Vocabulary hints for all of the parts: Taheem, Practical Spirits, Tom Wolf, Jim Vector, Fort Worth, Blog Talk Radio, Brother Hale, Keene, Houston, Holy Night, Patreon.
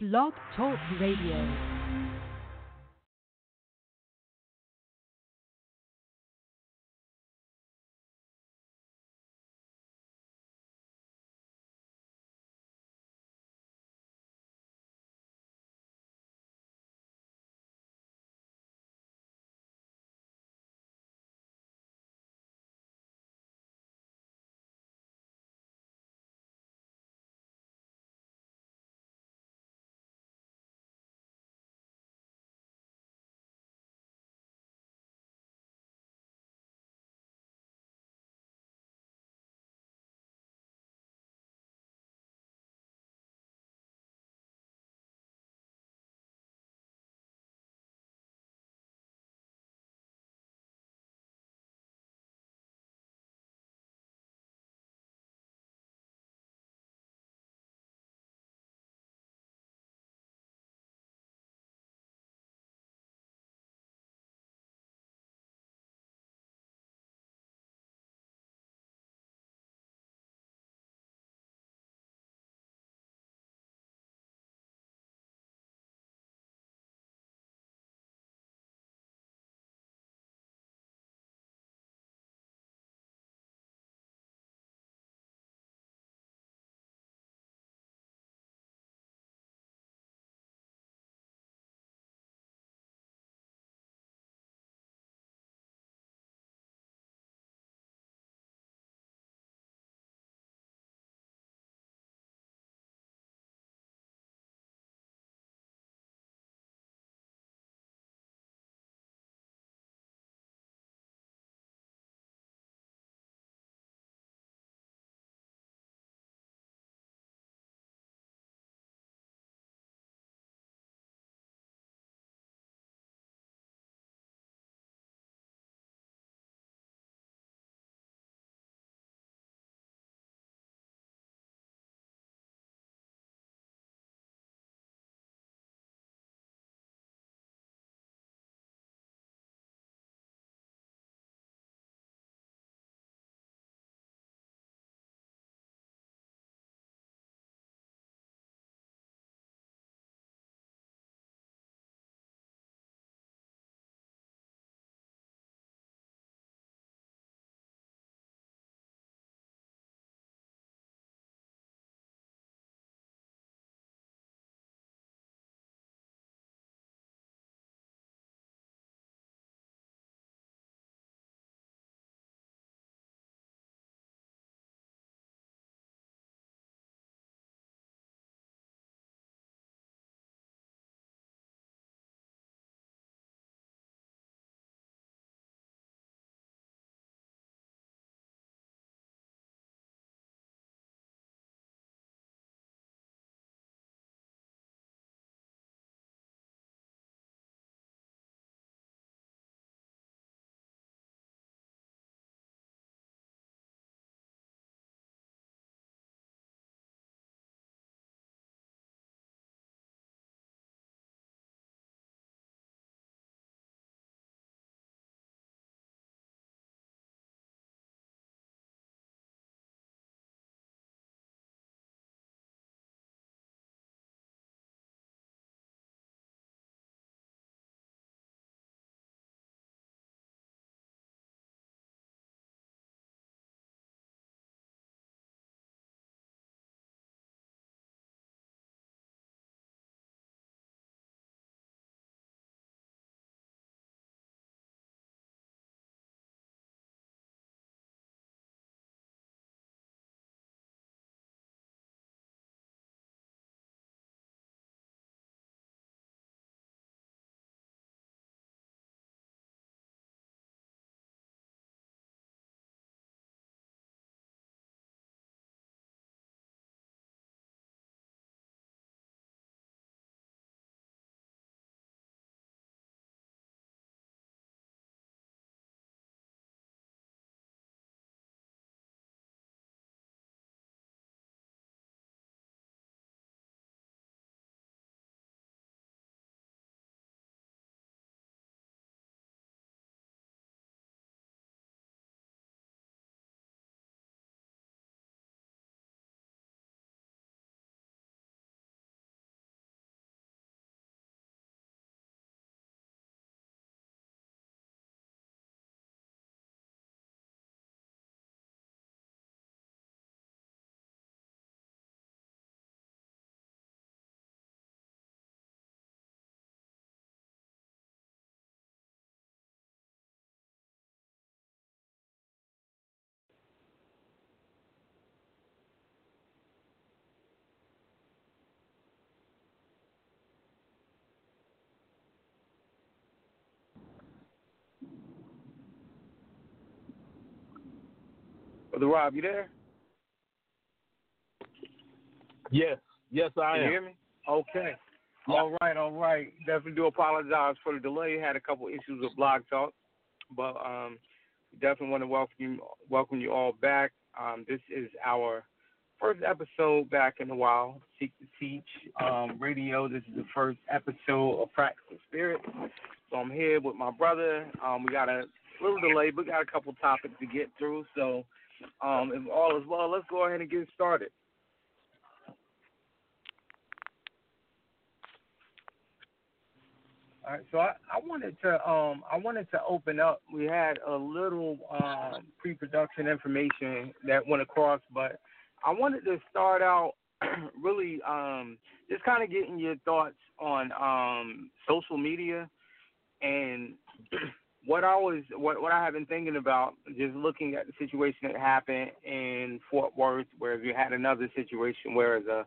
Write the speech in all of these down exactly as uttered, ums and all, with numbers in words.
Blog Talk Radio. Brother Rob, you there? Yes. Yes, I am. Can you hear me? Okay. Yeah. All right, all right. Definitely do apologize for the delay. Had a couple issues with Blog Talk, but um, definitely want to welcome you, welcome you all back. Um, this is our first episode back in a while, Seek to Teach um, Radio. This is the first episode of Practical Spirits. So I'm here with my brother. Um, we got a little delay, but got a couple topics to get through. So um, if all is well, let's go ahead and get started. All right, so I, I wanted to um I wanted to open up. We had a little um, pre-production information that went across, but I wanted to start out really um, just kind of getting your thoughts on um, social media and what I was what what I have been thinking about. Just looking at the situation that happened in Fort Worth, where you had another situation where the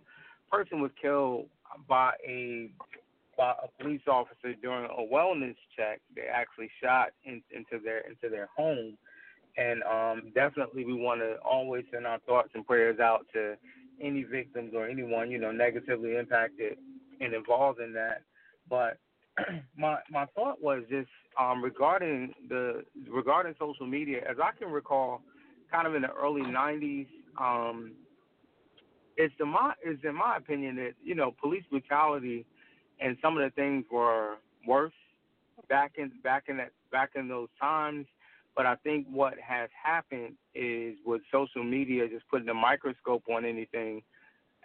person was killed by a by a police officer during a wellness check. They actually shot in, into their into their home, and um, definitely we want to always send our thoughts and prayers out to any victims or anyone, you know, negatively impacted and involved in that. But my my thought was just um, regarding the regarding social media, as I can recall, kind of in the early nineties. Um, it's in my it's in my opinion that, you know, police brutality and some of the things were worse back in back in that back in those times. But I think what has happened is with social media, just putting a microscope on anything,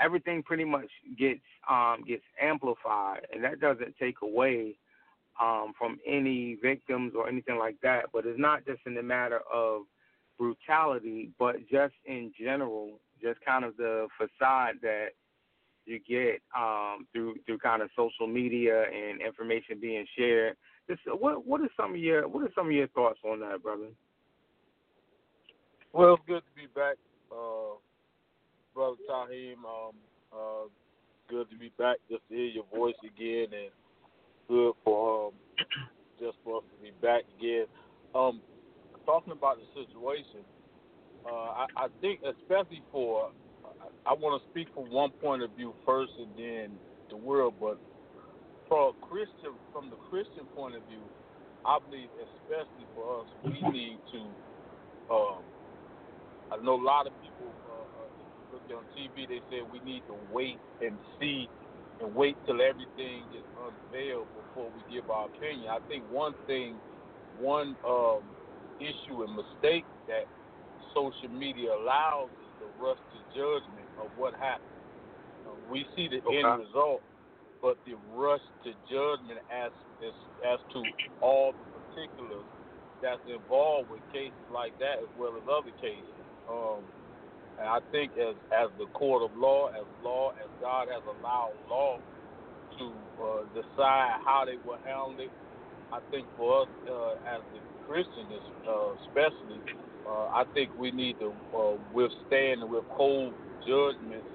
everything pretty much gets um, gets amplified, and that doesn't take away um, from any victims or anything like that. But it's not just in the matter of brutality, but just in general, just kind of the facade that you get um, through through kind of social media and information being shared. Just what what are some of your what are some of your thoughts on that, brother? Well, it's good to be back, uh, brother Taheem. Um, uh, good to be back, just to hear your voice again, and good for um, just for us to be back again. Um, talking about the situation, uh, I, I think especially for. I want to speak from one point of view first and then the world, but for a Christian, from the Christian point of view, I believe especially for us, we need to, um, I know a lot of people uh, look on T V, they say we need to wait and see and wait till everything is unveiled before we give our opinion. I think one thing, one um, issue and mistake that social media allows is the rush to judgment of what happened. Uh, we see the okay. end result, but the rush to judgment as, as as to all the particulars that's involved with cases like that, as well as other cases. Um, and I think as as the court of law, as law, as God has allowed law to uh, decide how they will handle it, I think for us uh, as the Christians, uh, especially. Uh, I think we need to uh, withstand and withhold judgments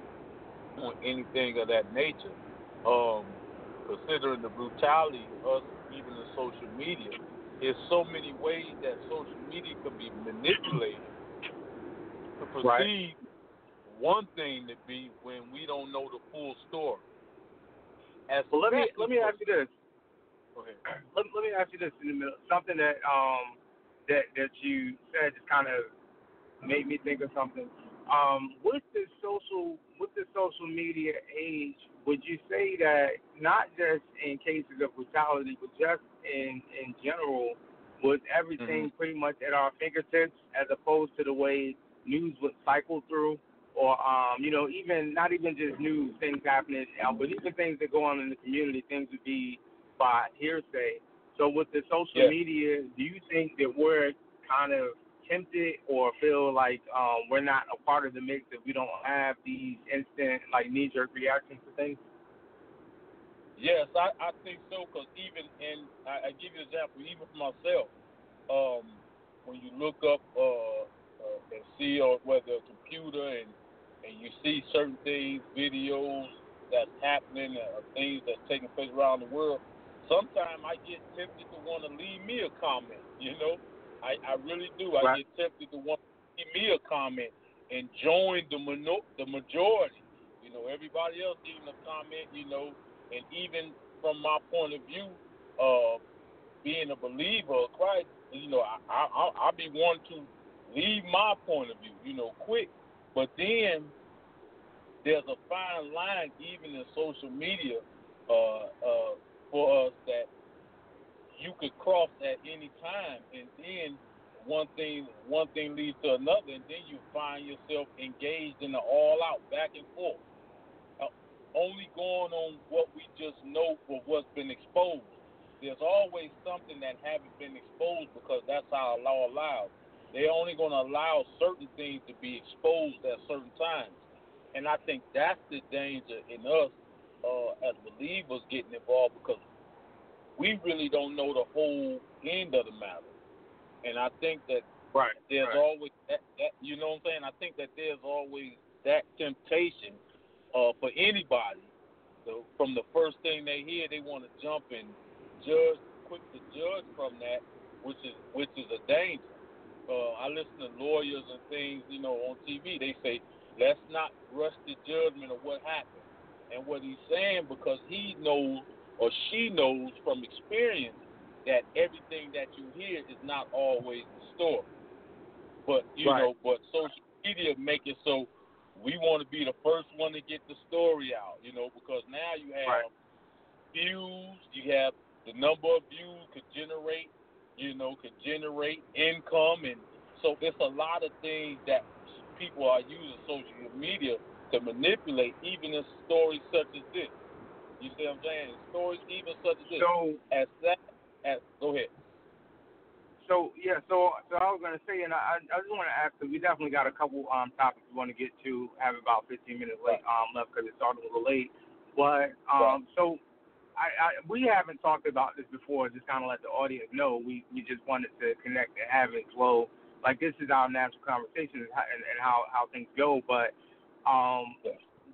on anything of that nature. Um, considering the brutality of us, even in social media, there's so many ways that social media could be manipulated to perceive right. one thing to be when we don't know the full story. As well, let me let me ask you this. Go ahead. Let, let me ask you this in the middle. Something that. Um, That, that you said just kind of made me think of something. Um, with the social with the social media age, would you say that not just in cases of brutality, but just in, in general, was everything mm-hmm. pretty much at our fingertips as opposed to the way news would cycle through, or um, you know, even not even just news things happening, but even things that go on in the community, things would be by hearsay. So with the social yeah. media, do you think that we're kind of tempted or feel like um, we're not a part of the mix, that we don't have these instant, like, knee-jerk reactions to things? Yes, I, I think so, because even in – I give you an example, even for myself, um, when you look up uh, uh, and see or whether a computer and, and you see certain things, videos that's happening, uh, things that's taking place around the world, sometimes I get tempted to want to leave me a comment, you know. I, I really do. I right. get tempted to want to making me a comment and join the mono- the majority. You know, everybody else giving a comment, you know, and even from my point of view of uh, being a believer of Christ, you know, I, I, I be wanting to leave my point of view, you know, quick. But then there's a fine line even in social media uh, uh, for us that you could cross at any time. And then one thing one thing leads to another, and then you find yourself engaged in the all-out back and forth. Only going on what we just know for what's been exposed. There's always something that haven't been exposed because that's how our law allows. They're only going to allow certain things to be exposed at certain times. And I think that's the danger in us uh, as believers getting involved, because we really don't know the whole end of the matter. And I think that right, there's right. always that, that, you know what I'm saying? I think that there's always that temptation Uh, for anybody, so from the first thing they hear, they want to jump and judge, quick to judge from that, which is which is a danger. Uh, I listen to lawyers and things, you know, on T V. They say, let's not rush the judgment of what happened and what he's saying, because he knows or she knows from experience that everything that you hear is not always the story. But, you right. know, but social media make it so we want to be the first one to get the story out, you know, because now you have right. views, you have the number of views could generate, you know, could generate income. And so there's a lot of things that people are using social media to manipulate, even in stories such as this. You see what I'm saying? In stories even such as this. So, as that, as, go ahead. So, yeah, so so I was going to say, and I, I just want to ask, because we definitely got a couple um, topics we want to get to, have about fifteen minutes late, um, left because it started a little late. But um, so I, I, we haven't talked about this before, just kind of let the audience know. We, we just wanted to connect and have it flow. Like, this is our natural conversation and, and how, how things go. But um,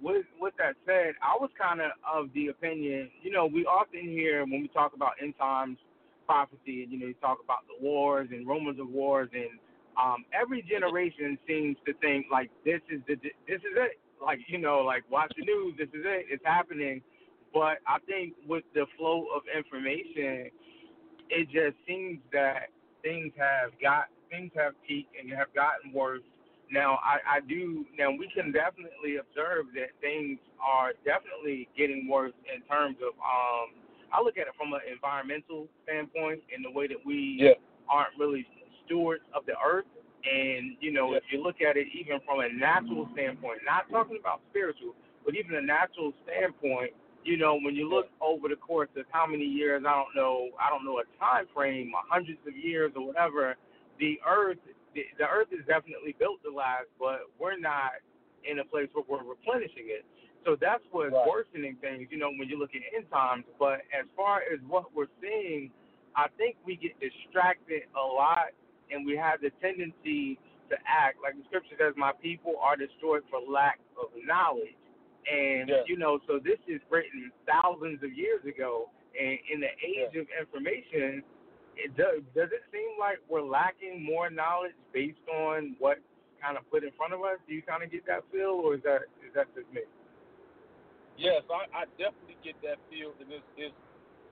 with, with that said, I was kind of of the opinion, you know, we often hear when we talk about end times, prophecy, and you know, you talk about the wars and rumors of wars, and um, every generation seems to think like this is the this is it, like you know, like watch the news, this is it, it's happening. But I think with the flow of information, it just seems that things have got things have peaked and have gotten worse. Now I, I do now we can definitely observe that things are definitely getting worse in terms of um. I look at it from an environmental standpoint and the way that we yeah. aren't really stewards of the earth. And, you know, yeah. if you look at it even from a natural standpoint, not talking about spiritual, but even a natural standpoint, you know, when you look yeah. over the course of how many years, I don't know, I don't know a time frame, hundreds of years or whatever, the earth, the, the earth is definitely built to last, but we're not in a place where we're replenishing it. So that's what's right. worsening things, you know, when you look at end times. But as far as what we're seeing, I think we get distracted a lot, and we have the tendency to act like the scripture says, my people are destroyed for lack of knowledge. And, yeah. you know, so this is written thousands of years ago. And in the age yeah. of information, it does, does it seem like we're lacking more knowledge based on what kind of put in front of us? Do you kind of get that feel, or is that is that just me? Yes, I, I definitely get that feel, and it's, it's,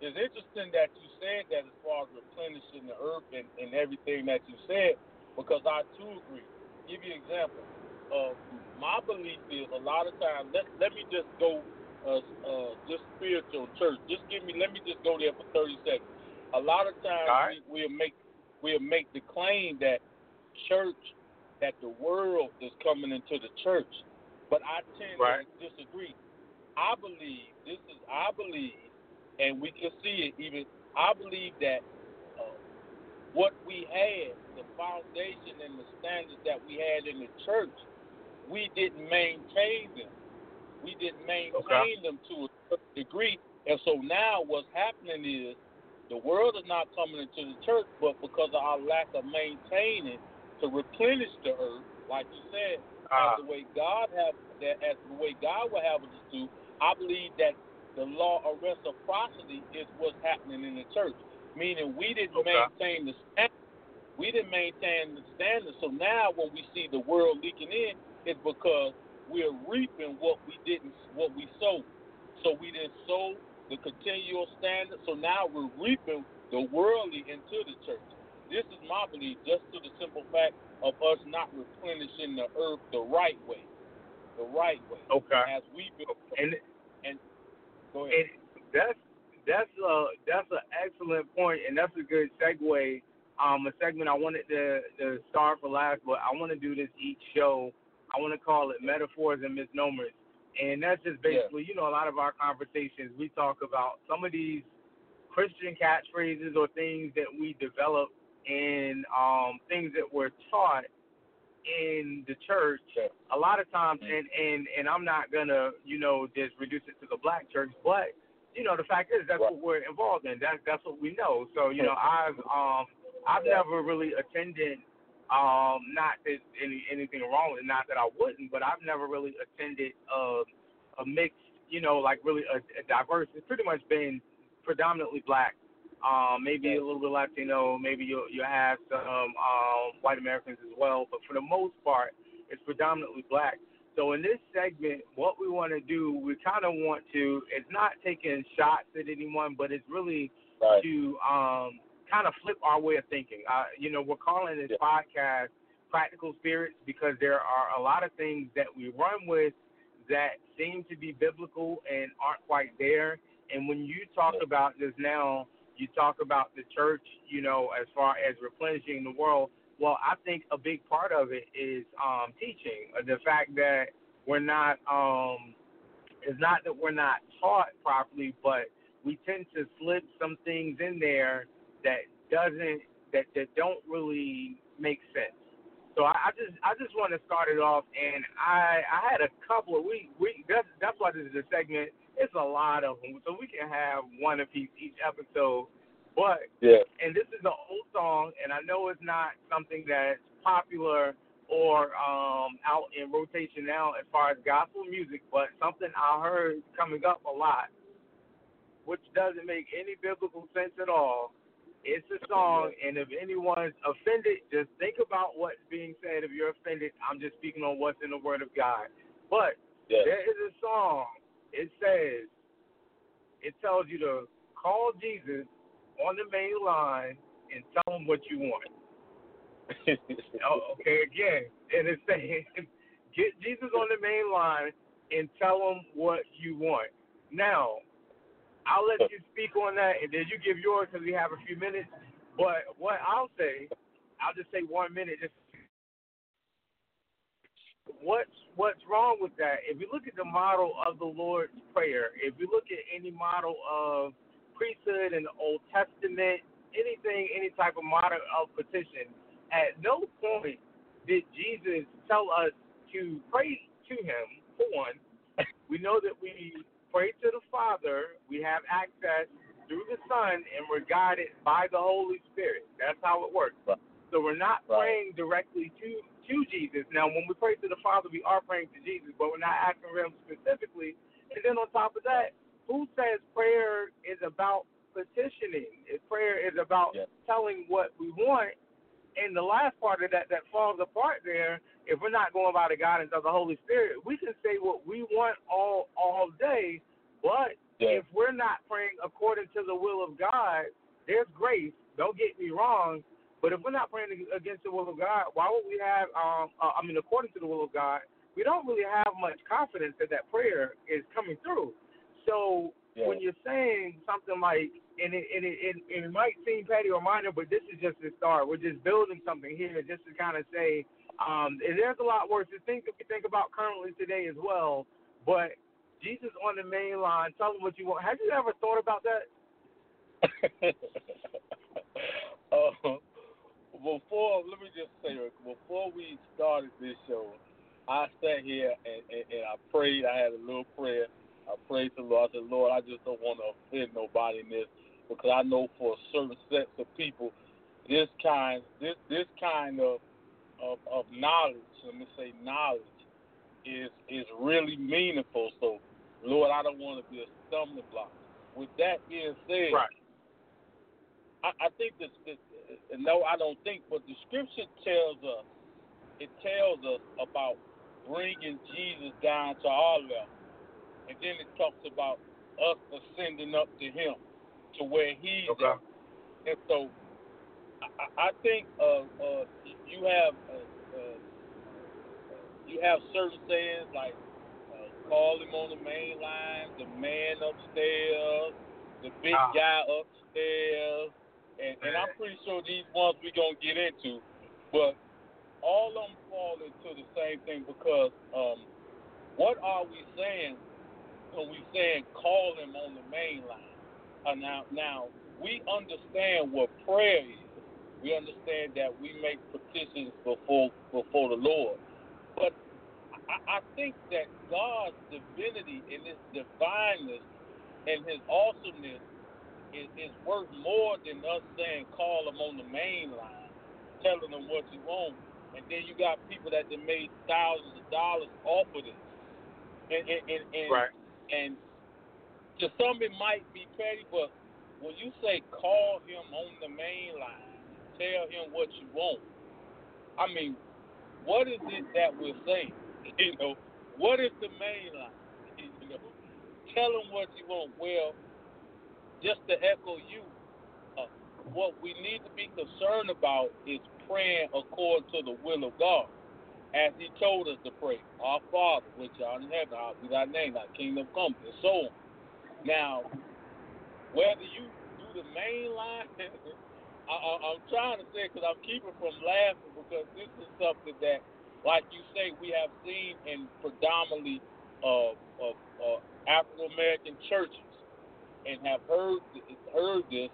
it's interesting that you said that as far as replenishing the earth and, and everything that you said, because I too agree. I'll give you an example. Uh, my belief is a lot of times. Let let me just go, uh, uh, just spiritual church. Just give me. Let me just go there for thirty seconds. A lot of times right. we, we'll make we'll make the claim that church, that the world is coming into the church, but I tend right. to disagree. I believe, this is, I believe, and we can see it even, I believe that uh, what we had, the foundation and the standards that we had in the church, we didn't maintain them. We didn't maintain okay. them to a degree. And so now what's happening is the world is not coming into the church, but because of our lack of maintaining to replenish the earth, like you said, uh, as the way God have, that as the way God would have us to do, I believe that the law of reciprocity is what's happening in the church, meaning we didn't okay. maintain the standard We didn't maintain the standards. So now when we see the world leaking in, it's because we're reaping what we didn't, what we sowed. So we didn't sow the continual standard. So now we're reaping the worldly into the church. This is my belief, just to the simple fact of us not replenishing the earth the right way. The right way. Okay. As we build. And, and go ahead. And that's that's a that's an excellent point, and that's a good segue. Um, a segment I wanted to, to start for last, but I want to do this each show. I want to call it Metaphors and Misnomers. And that's just basically, yeah. you know, a lot of our conversations, we talk about some of these Christian catchphrases or things that we develop and um, things that we're taught in the church. Yeah. A lot of times, and, and, and I'm not going to, you know, just reduce it to the black church, but, you know, the fact is that's right. what we're involved in. That's, that's what we know. So, you know, I've um, I've yeah. never really attended Um, not that any, anything wrong with it, not that I wouldn't, but I've never really attended a, a mixed, you know, like really a, a diverse. It's pretty much been predominantly black, um, maybe yeah. a little bit Latino, maybe you'll, you'll have some um, white Americans as well, but for the most part, it's predominantly black. So in this segment, what we want to do, we kind of want to, it's not taking shots at anyone, but it's really right. to um, – kind of flip our way of thinking. Uh, you know, we're calling this yeah. podcast Practical Spirits because there are a lot of things that we run with that seem to be biblical and aren't quite there. And when you talk yeah. about this now, you talk about the church, you know, as far as replenishing the world. Well, I think a big part of it is um, teaching. The fact that we're not, um, it's not that we're not taught properly, but we tend to slip some things in there that doesn't that, that don't really make sense. So I, I just I just want to start it off, and I I had a couple of we we that's that's why this is a segment. It's a lot of them, so we can have one apiece each episode. But yeah, and this is an old song, and I know it's not something that's popular or um, out in rotation now as far as gospel music, but something I heard coming up a lot, which doesn't make any biblical sense at all. It's a song, and if anyone's offended, just think about what's being said. If you're offended, I'm just speaking on what's in the Word of God. But yes. there is a song. It says, it tells you to call Jesus on the main line and tell him what you want. oh, okay, again, and it's saying, get Jesus on the main line and tell him what you want. Now, I'll let you speak on that, and then you give yours because we have a few minutes. But what I'll say, I'll just say one minute. Just what's what's wrong with that? If you look at the model of the Lord's Prayer, if you look at any model of priesthood in the Old Testament, anything, any type of model of petition, at no point did Jesus tell us to pray to him. For one, we know that we pray to the Father, we have access through the Son, and we're guided by the Holy Spirit. That's how it works. Right. So we're not right. praying directly to, to Jesus. Now, when we pray to the Father, we are praying to Jesus, but we're not asking him specifically. And then on top of that, who says prayer is about petitioning? If prayer is about yes. telling what we want, and the last part of that that falls apart there, if we're not going by the guidance of the Holy Spirit, we can say what we want all all day, but yeah. if we're not praying according to the will of God, there's grace. Don't get me wrong, but if we're not praying against the will of God, why would we have, um, uh, I mean, according to the will of God, we don't really have much confidence that that prayer is coming through. So yeah. when you're saying something like, and it, and it, it, it might seem petty or minor, but this is just the start. We're just building something here just to kind of say, Um, and there's a lot worse to think if you think about currently today as well. But Jesus on the main line, tell him what you want. Have you ever thought about that? uh, before, let me just say, before we started this show, I sat here and, and, and I prayed. I had a little prayer. I prayed to the Lord. I said, Lord, I just don't want to offend nobody in this, because I know for a certain sets of people, this kind, this this kind of Of, of knowledge, let me say knowledge, is is really meaningful. So, Lord, I don't want to be a stumbling block. With that being said, right. I, I think this, this. No, I don't think. But the scripture tells us. It tells us about bringing Jesus down to our level, and then it talks about us ascending up to Him, to where He's okay. at. And so, I, I think uh, uh, you have uh, uh, you have certain sayings like uh, call him on the main line, the man upstairs, the big uh-huh. guy upstairs, and, and I'm pretty sure these ones we're gonna get into, but. All of them fall into the same thing because um, what are we saying when we saying call him on the main line? Uh, now, now, we understand what prayer is. We understand that we make petitions before before the Lord. But I, I think that God's divinity and His divineness and His awesomeness is, is worth more than us saying call him on the main line, telling him what you want. And then you got people that they made thousands of dollars off of this. And and, and, and, right. and to some it might be petty, but when you say call him on the main line, tell him what you want, I mean, what is it that we're saying? You know, what is the main line? You know, tell him what you want. Well, just to echo you, uh, what we need to be concerned about is praying according to the will of God, as He told us to pray. Our Father, which art in heaven, hallowed be Thy name, Thy kingdom come, and so on. Now, whether you do the main line, I, I, I'm trying to say because I'm keeping from laughing because this is something that, like you say, we have seen in predominantly uh, uh, uh, African American churches and have heard heard this,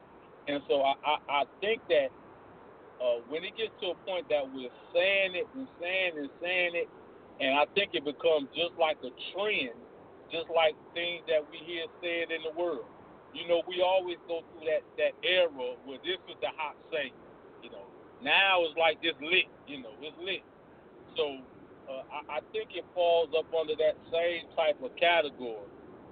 and so I, I, I think that. Uh, when it gets to a point that we're saying it and saying and saying it, and I think it becomes just like a trend, just like things that we hear said in the world. You know, we always go through that, that era where this is the hot saying. You know, now it's like this lit. You know, it's lit. So uh, I, I think it falls up under that same type of category.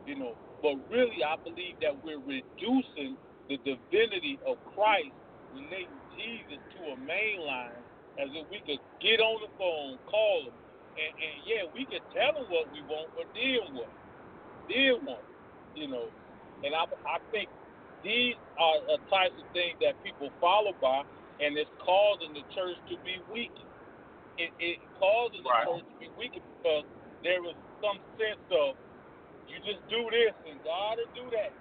You know, but really I believe that we're reducing the divinity of Christ relating Jesus to a main line as if we could get on the phone, call him, and, and yeah, we could tell him what we want, but then what? Then what? You know, and I, I think these are the types of things that people follow by, and it's causing the church to be weakened. It, it causes right. the church to be weakened because there is some sense of you just do this and God will do that.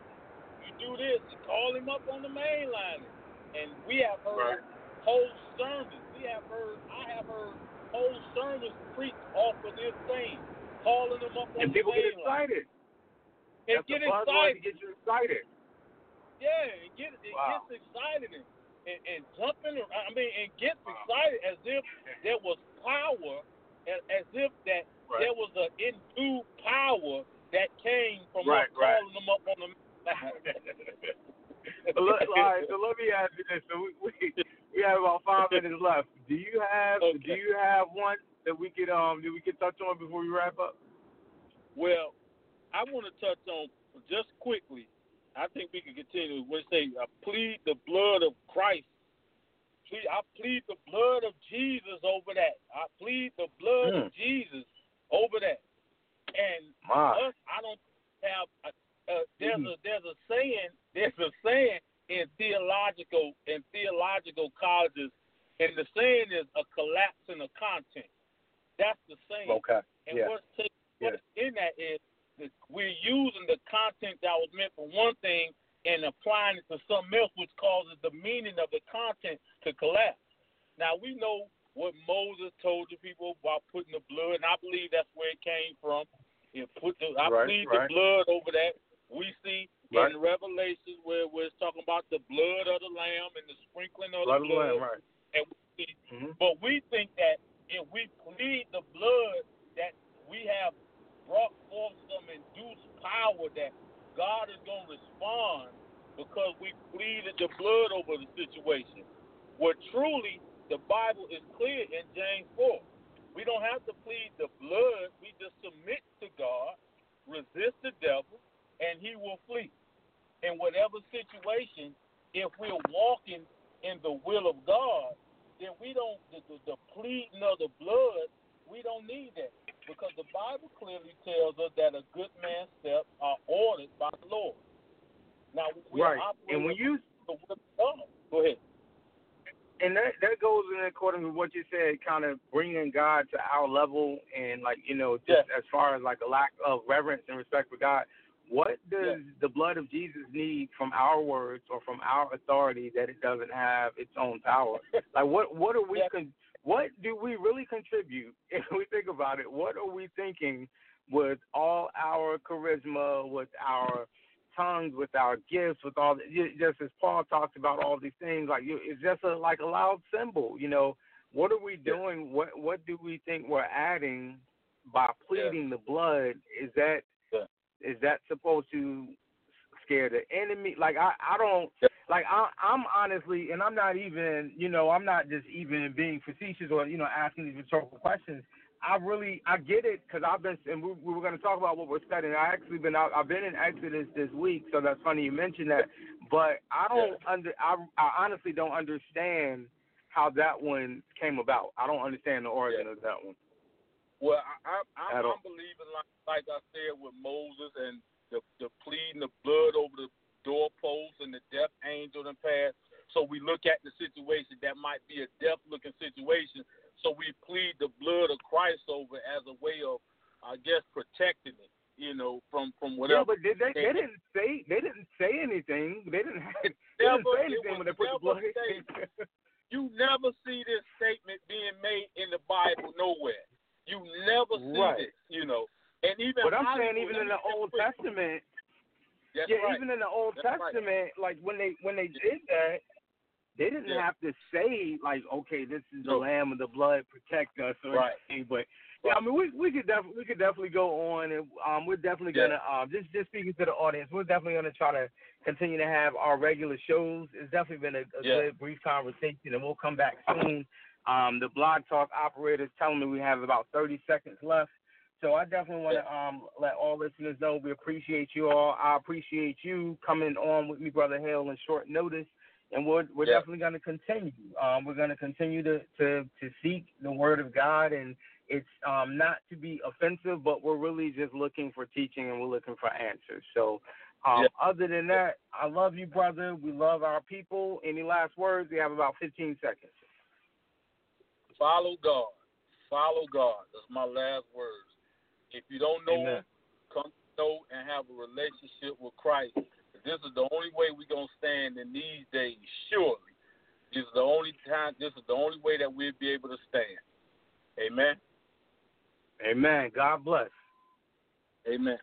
You do this and call him up on the main line. And we have heard right. whole sermons. We have heard, I have heard whole sermons preached off of this thing, calling them up on and the people get excited. And That's get the excited. Get you excited. Yeah, it, get, it wow. gets excited and, and, and jumping around. I mean, it gets wow. excited as if there was power, as, as if that right. there was an endued power that came from right, us right. calling them up on the. All right, so let me ask you this. So we, we we have about five minutes left. Do you have okay. do you have one that we could um that we could touch on before we wrap up? Well, I want to touch on just quickly. I think we can continue. We say, I plead the blood of Christ. Plead, I plead the blood of Jesus over that. I plead the blood mm. of Jesus over that. And us, I don't have. A, Uh, there's a there's a saying there's a saying in theological in theological colleges, and the saying is a collapse in the content. That's the saying. Okay. And yeah. what's t- yeah. what in that is that we're using the content that was meant for one thing and applying it to something else, which causes the meaning of the content to collapse. Now we know what Moses told the people about putting the blood, and I believe that's where it came from. It put the I right, plead right. the blood over that. We see right. in Revelation where we're talking about the blood of the Lamb and the sprinkling of blood the blood. Of the Lamb, right. and we see, mm-hmm. But we think that if we plead the blood, that we have brought forth some induced power that God is going to respond because we pleaded the blood over the situation. Where truly the Bible is clear in James four. We don't have to plead the blood. We just submit to God, resist the devil, and he will flee. In whatever situation if we're walking in the will of God, then we don't, the, the, the pleading of the blood, we don't need that. Because the Bible clearly tells us that a good man's steps are ordered by the Lord. Now, we right. And when you the will of God. Go ahead. And that, that goes in accordance with what you said, kind of bringing God to our level and, like, you know, just yeah. as far as, like, a lack of reverence and respect for God. What does yeah. the blood of Jesus need from our words or from our authority that it doesn't have its own power? Like, what, what are we yeah. con- what do we really contribute if we think about it? What are we thinking with all our charisma, with our tongues, with our gifts, with all the, just as Paul talked about all these things, like you, it's just a, like a loud symbol, you know. What are we doing? Yeah. What what do we think we're adding by pleading yeah. the blood? Is that yeah. is that supposed to scare the enemy? Like I, I don't yeah. like I, I'm honestly, and I'm not even, you know, I'm not just even being facetious or, you know, asking these rhetorical questions. I really, I get it because I've been, and we, we were going to talk about what we're studying. I actually been, I, I've been in Exodus this week, so that's funny you mentioned that. But I don't yeah. under, I, I honestly don't understand how that one came about. I don't understand the origin yeah. of that one. Well, I, I, I'm, I'm believing, like, like I said, with Moses and the, the pleading the blood over the doorposts and the death angel and past. So we look at the situation that might be a death-looking situation. So we plead the blood of Christ over as a way of, I guess, protecting it, you know, from, from whatever. Yeah, but did they, they didn't say they didn't say anything. They didn't, they didn't never, say anything when they put the blood in. You never see this statement being made in the Bible nowhere. You never see right. this, you know. And even but I'm saying even in the Old Testament, that's yeah, right. even in the Old that's Testament, right. like when they when they yeah. did that. They didn't yeah. have to say, like, okay, this is the no. Lamb of the blood, protect us or right. anything. But, yeah, I mean, we we could, def- we could definitely go on, and um, we're definitely yeah. going to, uh, just, just speaking to the audience, we're definitely going to try to continue to have our regular shows. It's definitely been a, a yeah. good, brief conversation, and we'll come back soon. Um, the Blog Talk operator's telling me we have about thirty seconds left. So I definitely want to yeah. um, let all listeners know we appreciate you all. I appreciate you coming on with me, Brother Hale, in short notice. And we're we're yeah. definitely going to continue. Um, we're going to continue to, to to seek the word of God, and it's um, not to be offensive, but we're really just looking for teaching and we're looking for answers. So, um, yeah. other than that, I love you, brother. We love our people. Any last words? We have about fifteen seconds. Follow God. Follow God. That's my last words. If you don't know Amen. Him, come to know and have a relationship with Christ. This is the only way we're going to stand in these days, surely. This is the only time, this is the only way that we'll be able to stand. Amen. Amen. God bless. Amen.